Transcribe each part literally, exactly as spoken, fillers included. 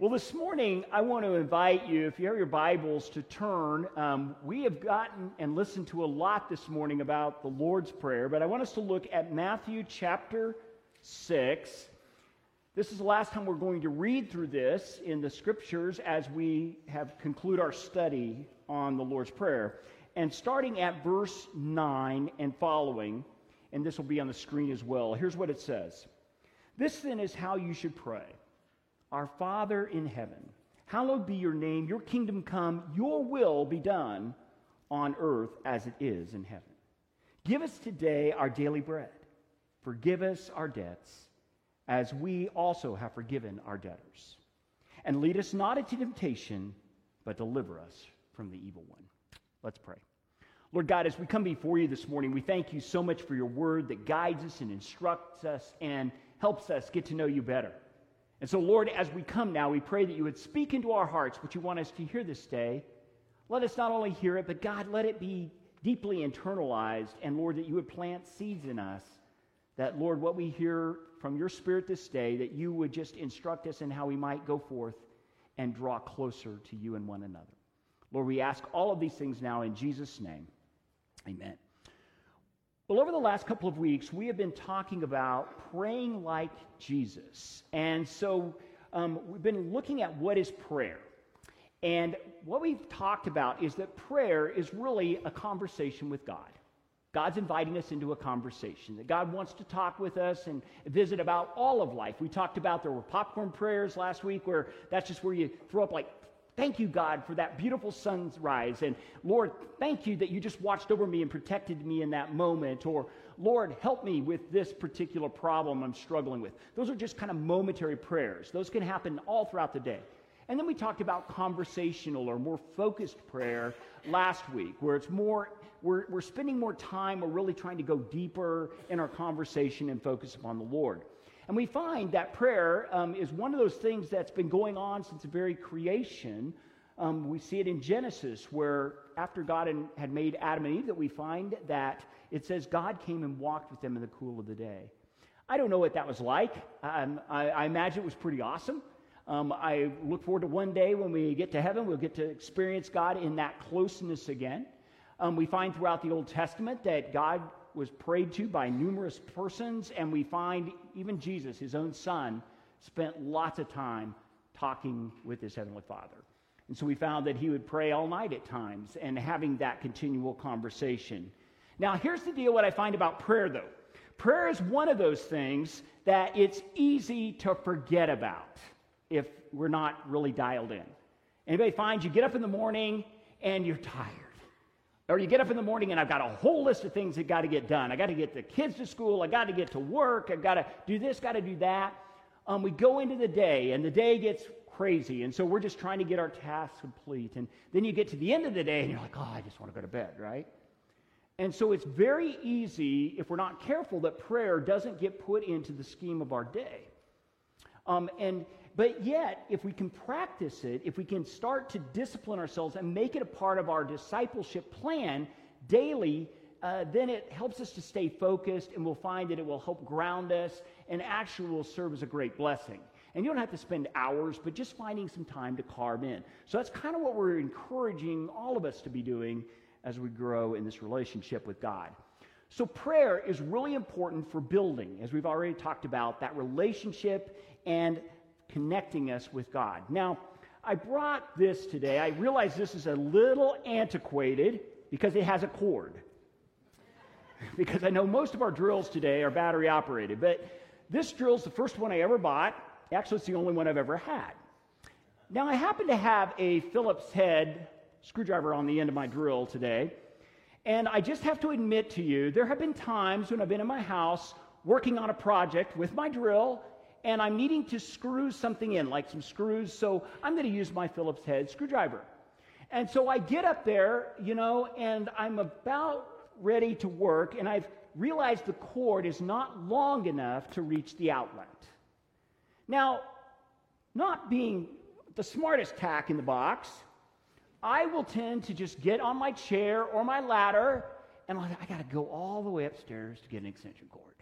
Well, this morning, I want to invite you, if you have your Bibles, to turn. Um, we have gotten and listened to a lot this morning about the Lord's Prayer, but I want us to look at Matthew chapter six. This is the last time we're going to read through this in the Scriptures as we have conclude our study on the Lord's Prayer. And starting at verse nine and following, and this will be on the screen as well, here's what it says. This then is how you should pray. Our Father in heaven, hallowed be your name, your kingdom come, your will be done on earth as it is in heaven. Give us today our daily bread. Forgive us our debts, as we also have forgiven our debtors. And lead us not into temptation, but deliver us from the evil one. Let's pray. Lord God, as we come before you this morning, we thank you so much for your word that guides us and instructs us and helps us get to know you better. And so, Lord, as we come now, we pray that you would speak into our hearts what you want us to hear this day. Let us not only hear it, but God, let it be deeply internalized. And, Lord, that you would plant seeds in us, that, Lord, what we hear from your Spirit this day, that you would just instruct us in how we might go forth and draw closer to you and one another. Lord, we ask all of these things now in Jesus' name. Amen. Well, over the last couple of weeks, we have been talking about praying like Jesus. And so um, we've been looking at what is prayer. And what we've talked about is that prayer is really a conversation with God. God's inviting us into a conversation, that God wants to talk with us and visit about all of life. We talked about there were popcorn prayers last week, where that's just where you throw up like, thank you, God, for that beautiful sunrise. And Lord, thank you that you just watched over me and protected me in that moment. Or Lord, help me with this particular problem I'm struggling with. Those are just kind of momentary prayers. Those can happen all throughout the day. And then we talked about conversational or more focused prayer last week, where it's more, we're, we're spending more time, we're really trying to go deeper in our conversation and focus upon the Lord. And we find that prayer um, is one of those things that's been going on since the very creation. Um, we see it in Genesis, where after God had made Adam and Eve, that we find that it says God came and walked with them in the cool of the day. I don't know what that was like. Um, I, I imagine it was pretty awesome. Um, I look forward to one day when we get to heaven, we'll get to experience God in that closeness again. Um, we find throughout the Old Testament that God was prayed to by numerous persons, and we find even Jesus, his own son, spent lots of time talking with his heavenly Father. And so we found that he would pray all night at times and having that continual conversation. Now, here's the deal what I find about prayer, though. Prayer is one of those things that it's easy to forget about if we're not really dialed in. Anybody find you get up in the morning and you're tired? Or you get up in the morning and I've got a whole list of things that got to get done. I got to get the kids to school. I got to get to work. I've got to do this, got to do that. Um, we go into the day and the day gets crazy. And so we're just trying to get our tasks complete. And then you get to the end of the day and you're like, oh, I just want to go to bed, right? And so it's very easy, if we're not careful, that prayer doesn't get put into the scheme of our day. Um, and But yet, if we can practice it, if we can start to discipline ourselves and make it a part of our discipleship plan daily, uh, then it helps us to stay focused, and we'll find that it will help ground us and actually will serve as a great blessing. And you don't have to spend hours, but just finding some time to carve in. So that's kind of what we're encouraging all of us to be doing as we grow in this relationship with God. So prayer is really important for building, as we've already talked about, that relationship and connecting us with God. Now, I brought this today. I realize this is a little antiquated because it has a cord. Because I know most of our drills today are battery operated, but this drill's the first one I ever bought. Actually, it's the only one I've ever had. Now, I happen to have a Phillips head screwdriver on the end of my drill today, and I just have to admit to you, there have been times when I've been in my house working on a project with my drill, and I'm needing to screw something in, like some screws, so I'm going to use my Phillips head screwdriver. And so I get up there, you know, and I'm about ready to work, and I've realized the cord is not long enough to reach the outlet. Now, not being the smartest tack in the box, I will tend to just get on my chair or my ladder, and I got to go all the way upstairs to get an extension cord.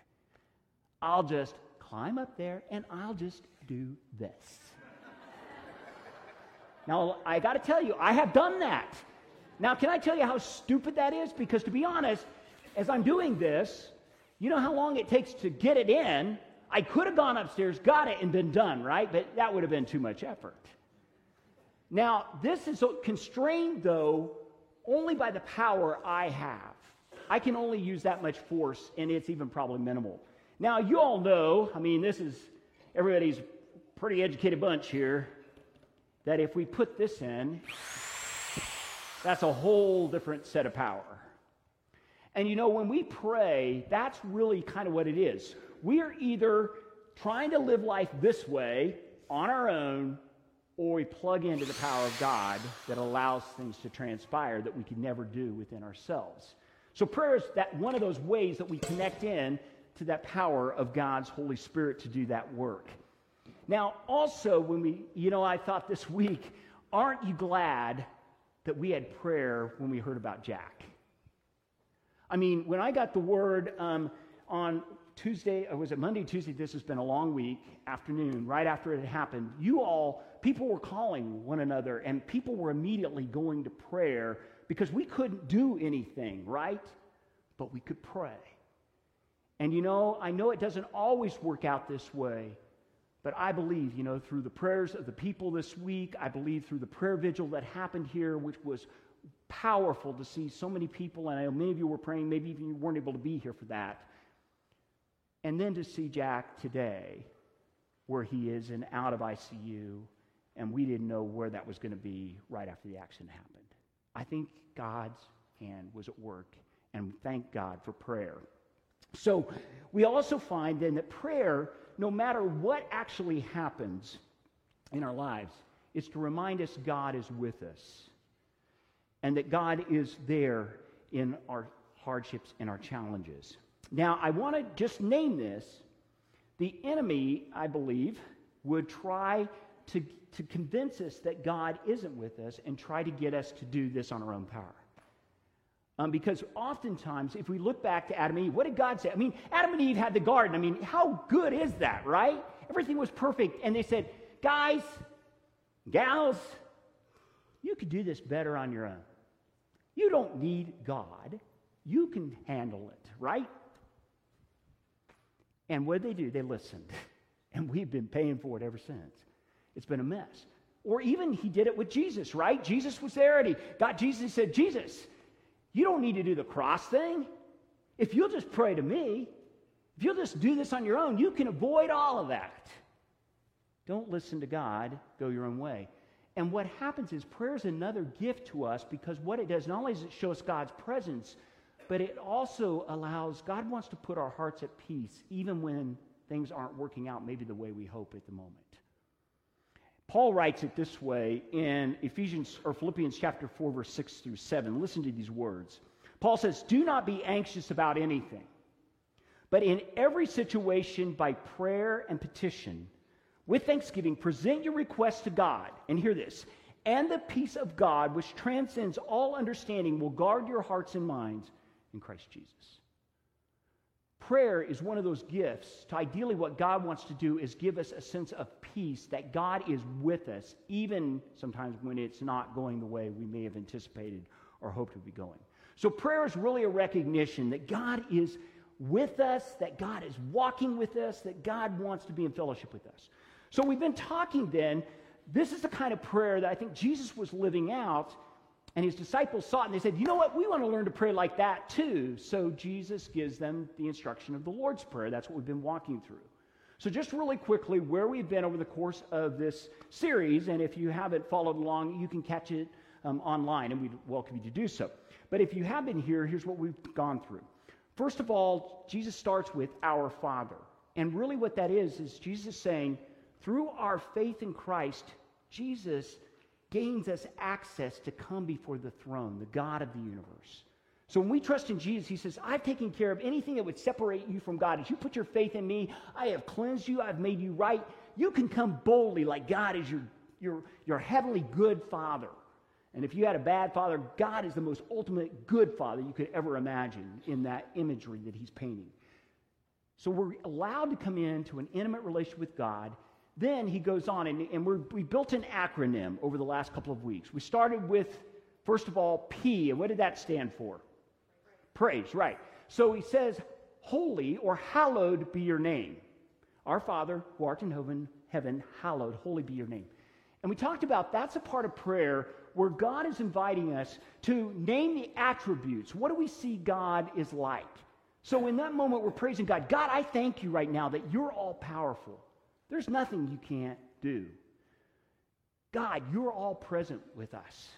I'll just climb up there, and I'll just do this. Now, I got to tell you, I have done that. Now, can I tell you how stupid that is? Because to be honest, as I'm doing this, you know how long it takes to get it in? I could have gone upstairs, got it, and been done, right? But that would have been too much effort. Now, this is constrained, though, only by the power I have. I can only use that much force, and it's even probably minimal. Now, you all know, I mean, this is, everybody's a pretty educated bunch here, that if we put this in, that's a whole different set of power. And you know, when we pray, that's really kind of what it is. We are either trying to live life this way on our own, or we plug into the power of God that allows things to transpire that we could never do within ourselves. So prayer is that one of those ways that we connect in to that power of God's Holy Spirit to do that work. Now, also, when we, you know, I thought this week, aren't you glad that we had prayer when we heard about Jack? I mean, when I got the word um, on Tuesday, or was it Monday, Tuesday? This has been a long week, afternoon, right after it happened. You all, people were calling one another, and people were immediately going to prayer because we couldn't do anything, right? But we could pray. And you know, I know it doesn't always work out this way, but I believe, you know, through the prayers of the people this week, I believe through the prayer vigil that happened here, which was powerful to see so many people, and I know many of you were praying, maybe even you weren't able to be here for that. And then to see Jack today, where he is and out of I C U, and we didn't know where that was going to be right after the accident happened. I think God's hand was at work, and thank God for prayer. So we also find then that prayer, no matter what actually happens in our lives, is to remind us God is with us, and that God is there in our hardships and our challenges. Now, I want to just name this. The enemy, I believe, would try to, to convince us that God isn't with us and try to get us to do this on our own power. Um, because oftentimes, if we look back to Adam and Eve, what did God say? I mean, Adam and Eve had the garden. I mean, how good is that, right? Everything was perfect. And they said, guys, gals, you could do this better on your own. You don't need God. You can handle it, right? And what did they do? They listened. And we've been paying for it ever since. It's been a mess. Or even he did it with Jesus, right? Jesus was there and he got Jesus and said, Jesus, you don't need to do the cross thing. If you'll just pray to me, if you'll just do this on your own, you can avoid all of that. Don't listen to God. Go your own way. And what happens is prayer is another gift to us, because what it does, not only does it show us God's presence, but it also allows, God wants to put our hearts at peace, even when things aren't working out maybe the way we hope at the moment. Paul writes it this way in Ephesians or Philippians chapter four, verse six through seven. Listen to these words. Paul says, do not be anxious about anything, but in every situation by prayer and petition, with thanksgiving, present your requests to God. And hear this, and the peace of God, which transcends all understanding, will guard your hearts and minds in Christ Jesus. Prayer is one of those gifts. To ideally, what God wants to do is give us a sense of peace that God is with us, even sometimes when it's not going the way we may have anticipated or hoped it would be going. So prayer is really a recognition that God is with us, that God is walking with us, that God wants to be in fellowship with us. So we've been talking then, this is the kind of prayer that I think Jesus was living out. And his disciples saw it, and they said, you know what? We want to learn to pray like that too. So Jesus gives them the instruction of the Lord's Prayer. That's what we've been walking through. So just really quickly, where we've been over the course of this series, and if you haven't followed along, you can catch it um, online, and we'd welcome you to do so. But if you have been here, here's what we've gone through. First of all, Jesus starts with our Father. And really what that is, is Jesus saying, through our faith in Christ, Jesus gains us access to come before the throne, the God of the universe. So when we trust in Jesus, he says, I've taken care of anything that would separate you from God. As you put your faith in me, I have cleansed you, I've made you right. You can come boldly like God is your, your, your heavenly good Father. And if you had a bad father, God is the most ultimate good Father you could ever imagine in that imagery that he's painting. So we're allowed to come into an intimate relationship with God Then he goes on, and, and we're, we built an acronym over the last couple of weeks. We started with, first of all, P, and what did that stand for? Praise, Praise right. So he says, holy or hallowed be your name. Our Father, who art in heaven, heaven, hallowed, holy be your name. And we talked about that's a part of prayer where God is inviting us to name the attributes. What do we see God is like? So in that moment, we're praising God. God, I thank you right now that you're all-powerful. There's nothing you can't do. God, you're all present with us.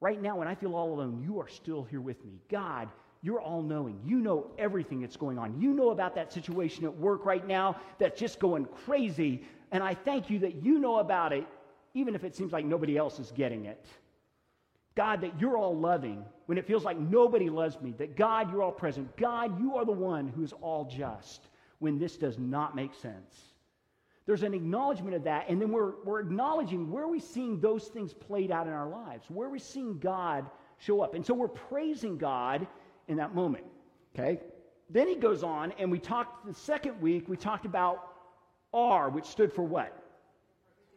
Right now, when I feel all alone, you are still here with me. God, you're all-knowing. You know everything that's going on. You know about that situation at work right now that's just going crazy, and I thank you that you know about it, even if it seems like nobody else is getting it. God, that you're all-loving when it feels like nobody loves me, that God, you're all-present. God, you are the one who is all-just when this does not make sense. There's an acknowledgement of that, and then we're, we're acknowledging where are we seeing those things played out in our lives? Where are we seeing God show up? And so we're praising God in that moment, okay? Then he goes on, and we talked the second week, we talked about R, which stood for what?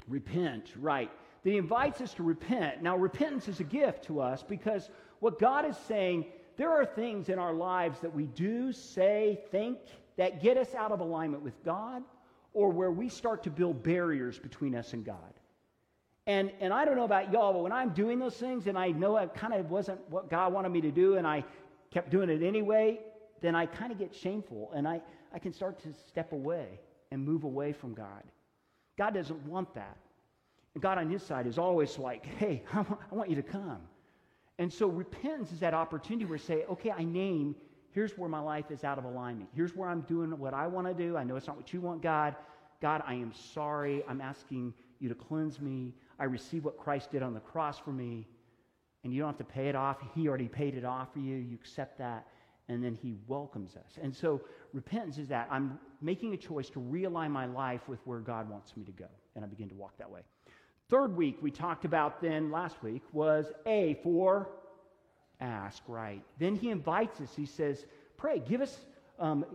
Repent, right. That he invites us to repent. Now, repentance is a gift to us because what God is saying, there are things in our lives that we do, say, think, that get us out of alignment with God or where we start to build barriers between us and God. And, and I don't know about y'all, but when I'm doing those things and I know it kind of wasn't what God wanted me to do and I kept doing it anyway, then I kind of get shameful and I, I can start to step away and move away from God. God doesn't want that. And God on his side is always like, hey, I want you to come. And so repentance is that opportunity where you say, okay, I name, here's where my life is out of alignment. Here's where I'm doing what I want to do. I know it's not what you want, God. God, I am sorry. I'm asking you to cleanse me. I receive what Christ did on the cross for me. And you don't have to pay it off. He already paid it off for you. You accept that. And then he welcomes us. And so repentance is that I'm making a choice to realign my life with where God wants me to go. And I begin to walk that way. Third week we talked about then, last week, was A for ask, right? Then he invites us. He says, pray, give us, um,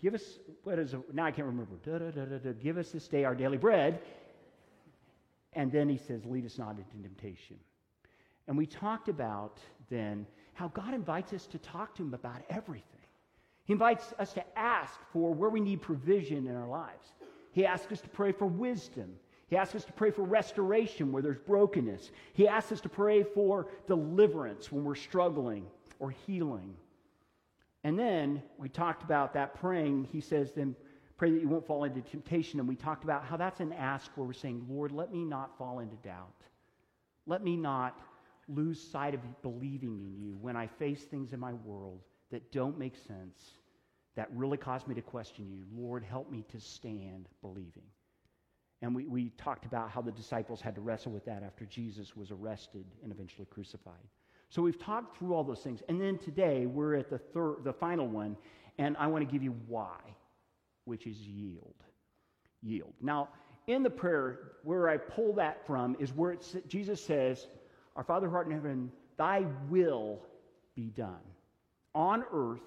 give us, what is it? Now I can't remember. Da, da, da, da, da. Give us this day our daily bread. And then he says, lead us not into temptation. And we talked about then how God invites us to talk to him about everything. He invites us to ask for where we need provision in our lives. He asks us to pray for wisdom. He asks us to pray for restoration where there's brokenness. He asks us to pray for deliverance when we're struggling or healing. And then we talked about that praying. He says, then pray that you won't fall into temptation. And we talked about how that's an ask where we're saying, Lord, let me not fall into doubt. Let me not lose sight of believing in you when I face things in my world that don't make sense, that really caused me to question you. Lord, help me to stand believing. And we, we talked about how the disciples had to wrestle with that after Jesus was arrested and eventually crucified. So we've talked through all those things. And then today we're at the third, the final one, and I want to give you why, which is yield. Yield. Now, in the prayer, where I pull that from is where it's, Jesus says, Our Father who art in heaven, thy will be done on earth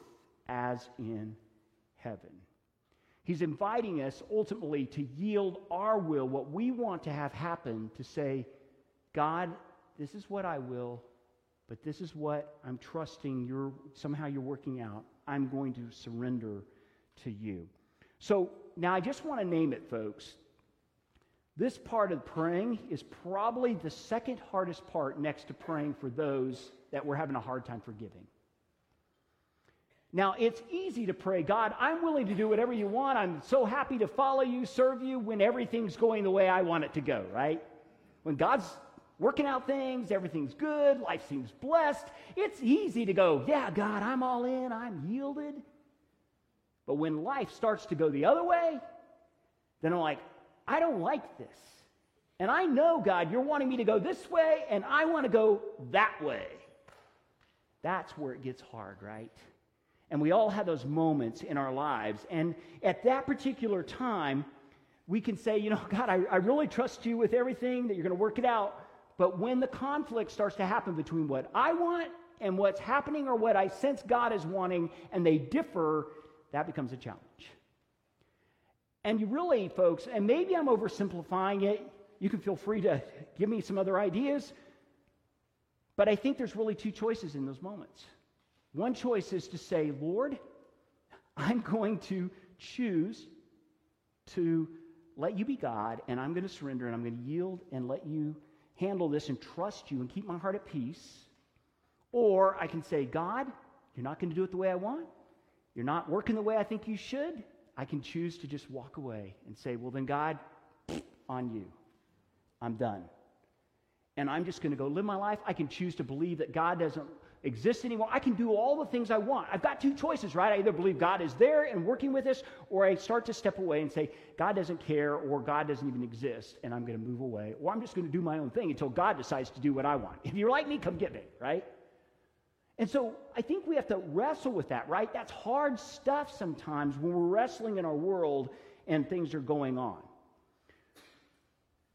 as in heaven. He's inviting us ultimately to yield our will, what we want to have happen, to say, God, this is what I will, but this is what I'm trusting you're, somehow you're working out. I'm going to surrender to you. So now I just want to name it, folks. This part of praying is probably the second hardest part next to praying for those that we're having a hard time forgiving. Now, it's easy to pray, God, I'm willing to do whatever you want. I'm so happy to follow you, serve you, when everything's going the way I want it to go, right? When God's working out things, everything's good, life seems blessed, it's easy to go, yeah, God, I'm all in, I'm yielded. But when life starts to go the other way, then I'm like, I don't like this. And I know, God, you're wanting me to go this way, and I want to go that way. That's where it gets hard, right? And we all have those moments in our lives. And at that particular time, we can say, you know, God, I, I really trust you with everything, that you're going to work it out. But when the conflict starts to happen between what I want and what's happening or what I sense God is wanting, and they differ, that becomes a challenge. And you really, folks, and maybe I'm oversimplifying it, you can feel free to give me some other ideas, but I think there's really two choices in those moments. One choice is to say, Lord, I'm going to choose to let you be God, and I'm going to surrender, and I'm going to yield and let you handle this and trust you and keep my heart at peace. Or I can say, God, you're not going to do it the way I want. You're not working the way I think you should. I can choose to just walk away and say, well, then, God, on you. I'm done. And I'm just going to go live my life. I can choose to believe that God doesn't exist anymore. I can do all the things I want. I've got two choices, right? I either believe God is there and working with us, or I start to step away and say, God doesn't care, or God doesn't even exist, and I'm going to move away, or I'm just going to do my own thing until God decides to do what I want. If you're like me, come get me, right? And so I think we have to wrestle with that, right? That's hard stuff sometimes when we're wrestling in our world and things are going on.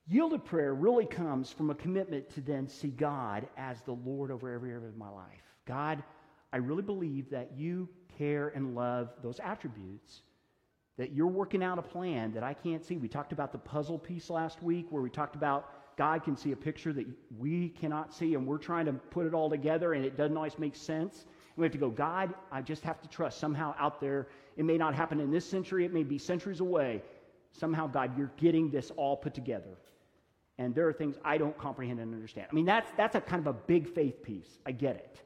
Yielded prayer really comes from a commitment to then see God as the Lord over every area of my life. God, I really believe that you care and love those attributes, that you're working out a plan that I can't see. We talked about the puzzle piece last week where we talked about God can see a picture that we cannot see, and we're trying to put it all together, and it doesn't always make sense. And we have to go, God, I just have to trust somehow out there. It may not happen in this century. It may be centuries away. Somehow, God, you're getting this all put together. And there are things I don't comprehend and understand. I mean, that's that's a kind of a big faith piece. I get it.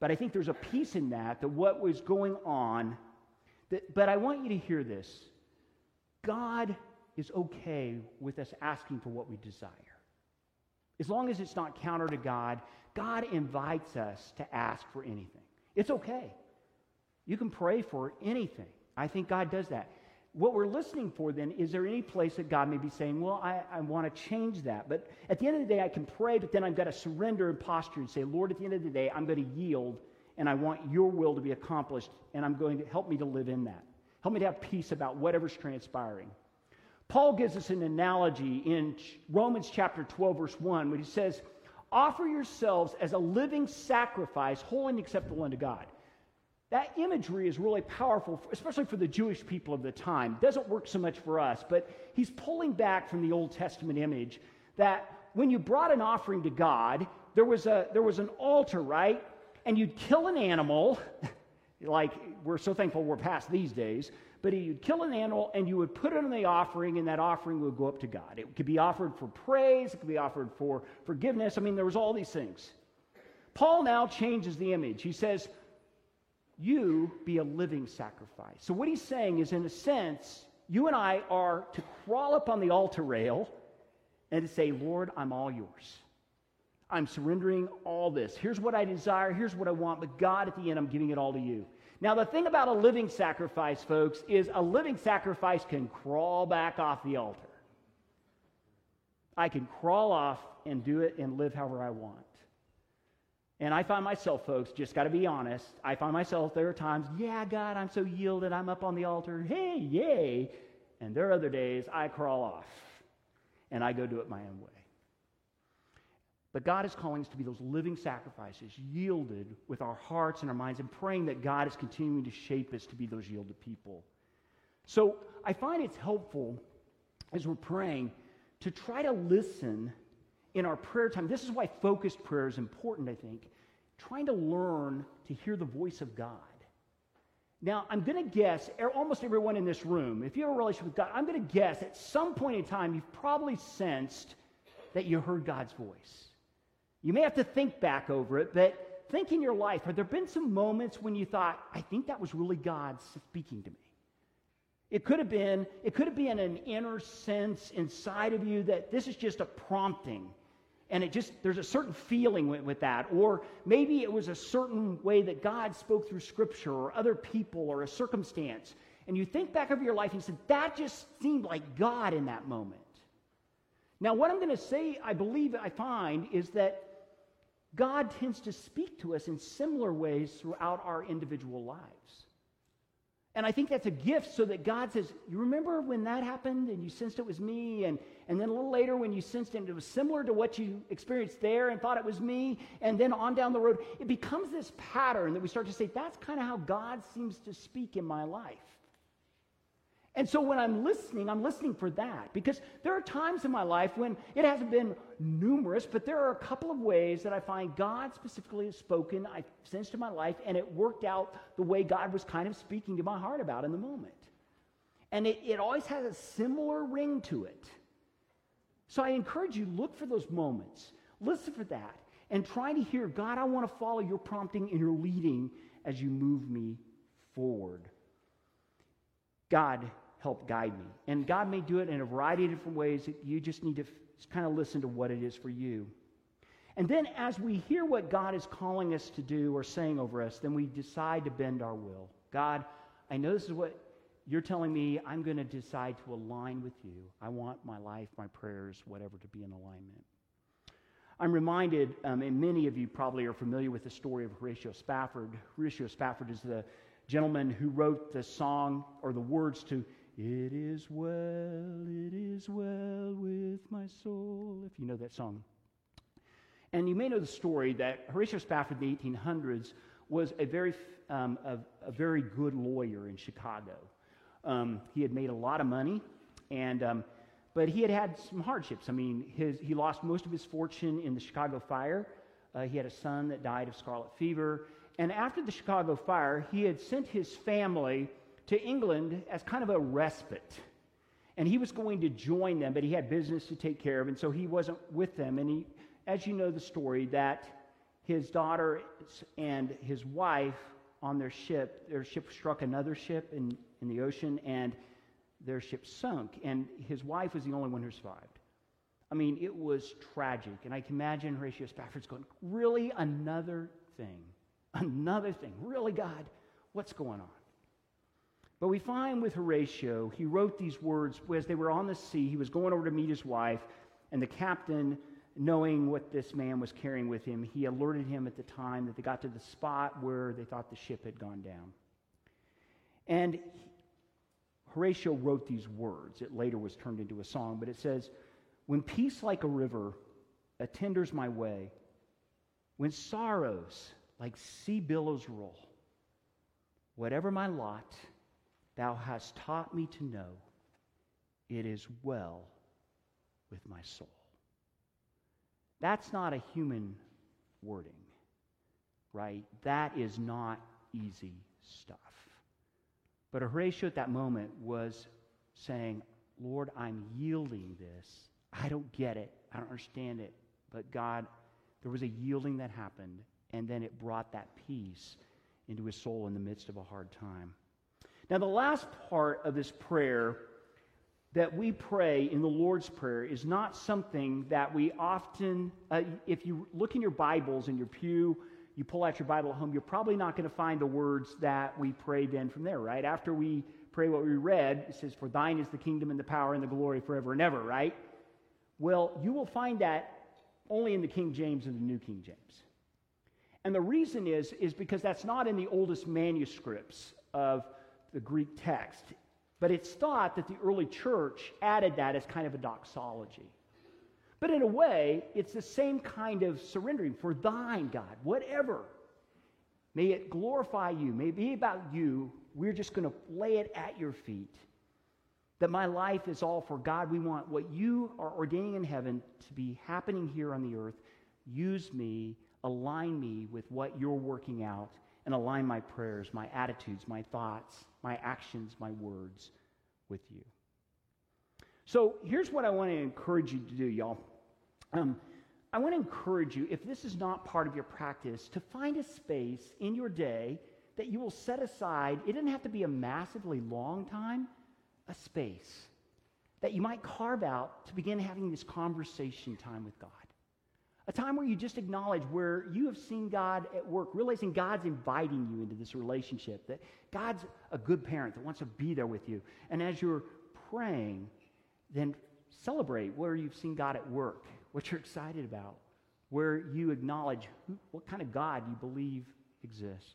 But I think there's a piece in that, that what was going on. That, but I want you to hear this. God is okay with us asking for what we desire. As long as it's not counter to God, God invites us to ask for anything. It's okay. You can pray for anything. I think God does that. What we're listening for then, is there any place that God may be saying, well, I, I want to change that. But at the end of the day, I can pray, but then I've got to surrender and posture and say, Lord, at the end of the day, I'm going to yield, and I want your will to be accomplished, and I'm going to help me to live in that. Help me to have peace about whatever's transpiring. Paul gives us an analogy in Romans chapter twelve, verse one, when he says, offer yourselves as a living sacrifice, holy and acceptable unto God. That imagery is really powerful, especially for the Jewish people of the time. It doesn't work so much for us, but he's pulling back from the Old Testament image that when you brought an offering to God, there was a there was an altar, right? And you'd kill an animal, like we're so thankful we're past these days, but you'd kill an animal and you would put it in the offering, and that offering would go up to God. It could be offered for praise, it could be offered for forgiveness. I mean, there was all these things. Paul now changes the image. He says, you be a living sacrifice. So what he's saying is, in a sense, you and I are to crawl up on the altar rail and to say, Lord, I'm all yours. I'm surrendering all this. Here's what I desire. Here's what I want. But God, at the end, I'm giving it all to you. Now, the thing about a living sacrifice, folks, is a living sacrifice can crawl back off the altar. I can crawl off and do it and live however I want. And I find myself, folks, just got to be honest, I find myself, there are times, yeah, God, I'm so yielded, I'm up on the altar, hey, yay. And there are other days I crawl off and I go do it my own way. But God is calling us to be those living sacrifices, yielded with our hearts and our minds, and praying that God is continuing to shape us to be those yielded people. So I find it's helpful as we're praying to try to listen in our prayer time. This is why focused prayer is important, I think. Trying to learn to hear the voice of God. Now, I'm going to guess, almost everyone in this room, if you have a relationship with God, I'm going to guess at some point in time you've probably sensed that you heard God's voice. You may have to think back over it, but think in your life, have there been some moments when you thought, I think that was really God speaking to me? It could have been, it could have been an inner sense inside of you that this is just a prompting. And it just, there's a certain feeling with, with that. Or maybe it was a certain way that God spoke through Scripture or other people or a circumstance. And you think back over your life and you said, that just seemed like God in that moment. Now, what I'm going to say, I believe, I find, is that God tends to speak to us in similar ways throughout our individual lives. And I think that's a gift, so that God says, you remember when that happened and you sensed it was me? And, and then a little later when you sensed it, it was similar to what you experienced there and thought it was me. And then on down the road, it becomes this pattern that we start to say, that's kind of how God seems to speak in my life. And so when I'm listening, I'm listening for that, because there are times in my life when it hasn't been numerous, but there are a couple of ways that I find God specifically has spoken, I sensed in my life, and it worked out the way God was kind of speaking to my heart about in the moment. And it, it always has a similar ring to it. So I encourage you, look for those moments, listen for that, and try to hear, God, I want to follow your prompting and your leading as you move me forward. God, help guide me. And God may do it in a variety of different ways. You just need to kind of listen to what it is for you. And then as we hear what God is calling us to do or saying over us, then we decide to bend our will. God, I know this is what you're telling me. I'm going to decide to align with you. I want my life, my prayers, whatever, to be in alignment. I'm reminded, um, and many of you probably are familiar with the story of Horatio Spafford. Horatio Spafford is the gentleman who wrote the song or the words to "It Is Well, It Is Well with My Soul," if you know that song. And you may know the story that Horatio Spafford in the eighteen hundreds was a very, um, a, a very good lawyer in Chicago. Um, he had made a lot of money, and um, but he had had some hardships. I mean, his, he lost most of his fortune in the Chicago Fire. Uh, he had a son that died of scarlet fever. And after the Chicago Fire, he had sent his family to England as kind of a respite. And he was going to join them, but he had business to take care of, and so he wasn't with them. And he, as you know the story, that his daughter and his wife on their ship, their ship struck another ship in, in the ocean, and their ship sunk. And his wife was the only one who survived. I mean, it was tragic. And I can imagine Horatio Spafford's going, really, another thing? Another thing. Really, God, what's going on? But we find with Horatio, he wrote these words as they were on the sea. He was going over to meet his wife, and the captain, knowing what this man was carrying with him, he alerted him at the time that they got to the spot where they thought the ship had gone down. And Horatio wrote these words. It later was turned into a song, but it says, "When peace like a river attenders my way, when sorrows like sea billows roll, whatever my lot, thou hast taught me to know, it is well with my soul." That's not a human wording, right? That is not easy stuff. But Horatio at that moment was saying, Lord, I'm yielding this. I don't get it. I don't understand it. But God, there was a yielding that happened. And then it brought that peace into his soul in the midst of a hard time. Now, the last part of this prayer that we pray in the Lord's Prayer is not something that we often, uh, if you look in your Bibles, in your pew, you pull out your Bible at home, you're probably not going to find the words that we pray then from there, right? After we pray what we read, it says, "For thine is the kingdom and the power and the glory forever and ever," right? Well, you will find that only in the King James and the New King James. And the reason is, is because that's not in the oldest manuscripts of the Greek text. But it's thought that the early church added that as kind of a doxology. But in a way, it's the same kind of surrendering. For thine, God, whatever. May it glorify you. May it be about you. We're just going to lay it at your feet. That my life is all for God. We want what you are ordaining in heaven to be happening here on the earth. Use me. Align me with what you're working out, and align my prayers, my attitudes, my thoughts, my actions, my words with you. So here's what I want to encourage you to do, y'all. Um, I want to encourage you, if this is not part of your practice, to find a space in your day that you will set aside. It doesn't have to be a massively long time, a space that you might carve out to begin having this conversation time with God. A time where you just acknowledge where you have seen God at work, realizing God's inviting you into this relationship, that God's a good parent that wants to be there with you. And as you're praying, then celebrate where you've seen God at work, what you're excited about, where you acknowledge who, what kind of God you believe exists.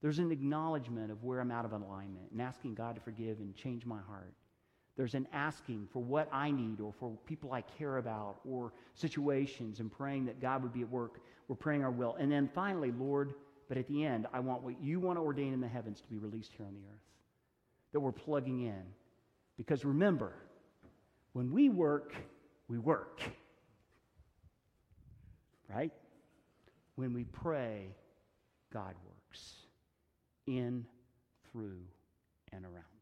There's an acknowledgement of where I'm out of alignment and asking God to forgive and change my heart. There's an asking for what I need or for people I care about or situations, and praying that God would be at work. We're praying our will. And then finally, Lord, but at the end, I want what you want to ordain in the heavens to be released here on the earth. That we're plugging in, Because remember, when we work, we work. Right? When we pray, God works in, through, and around.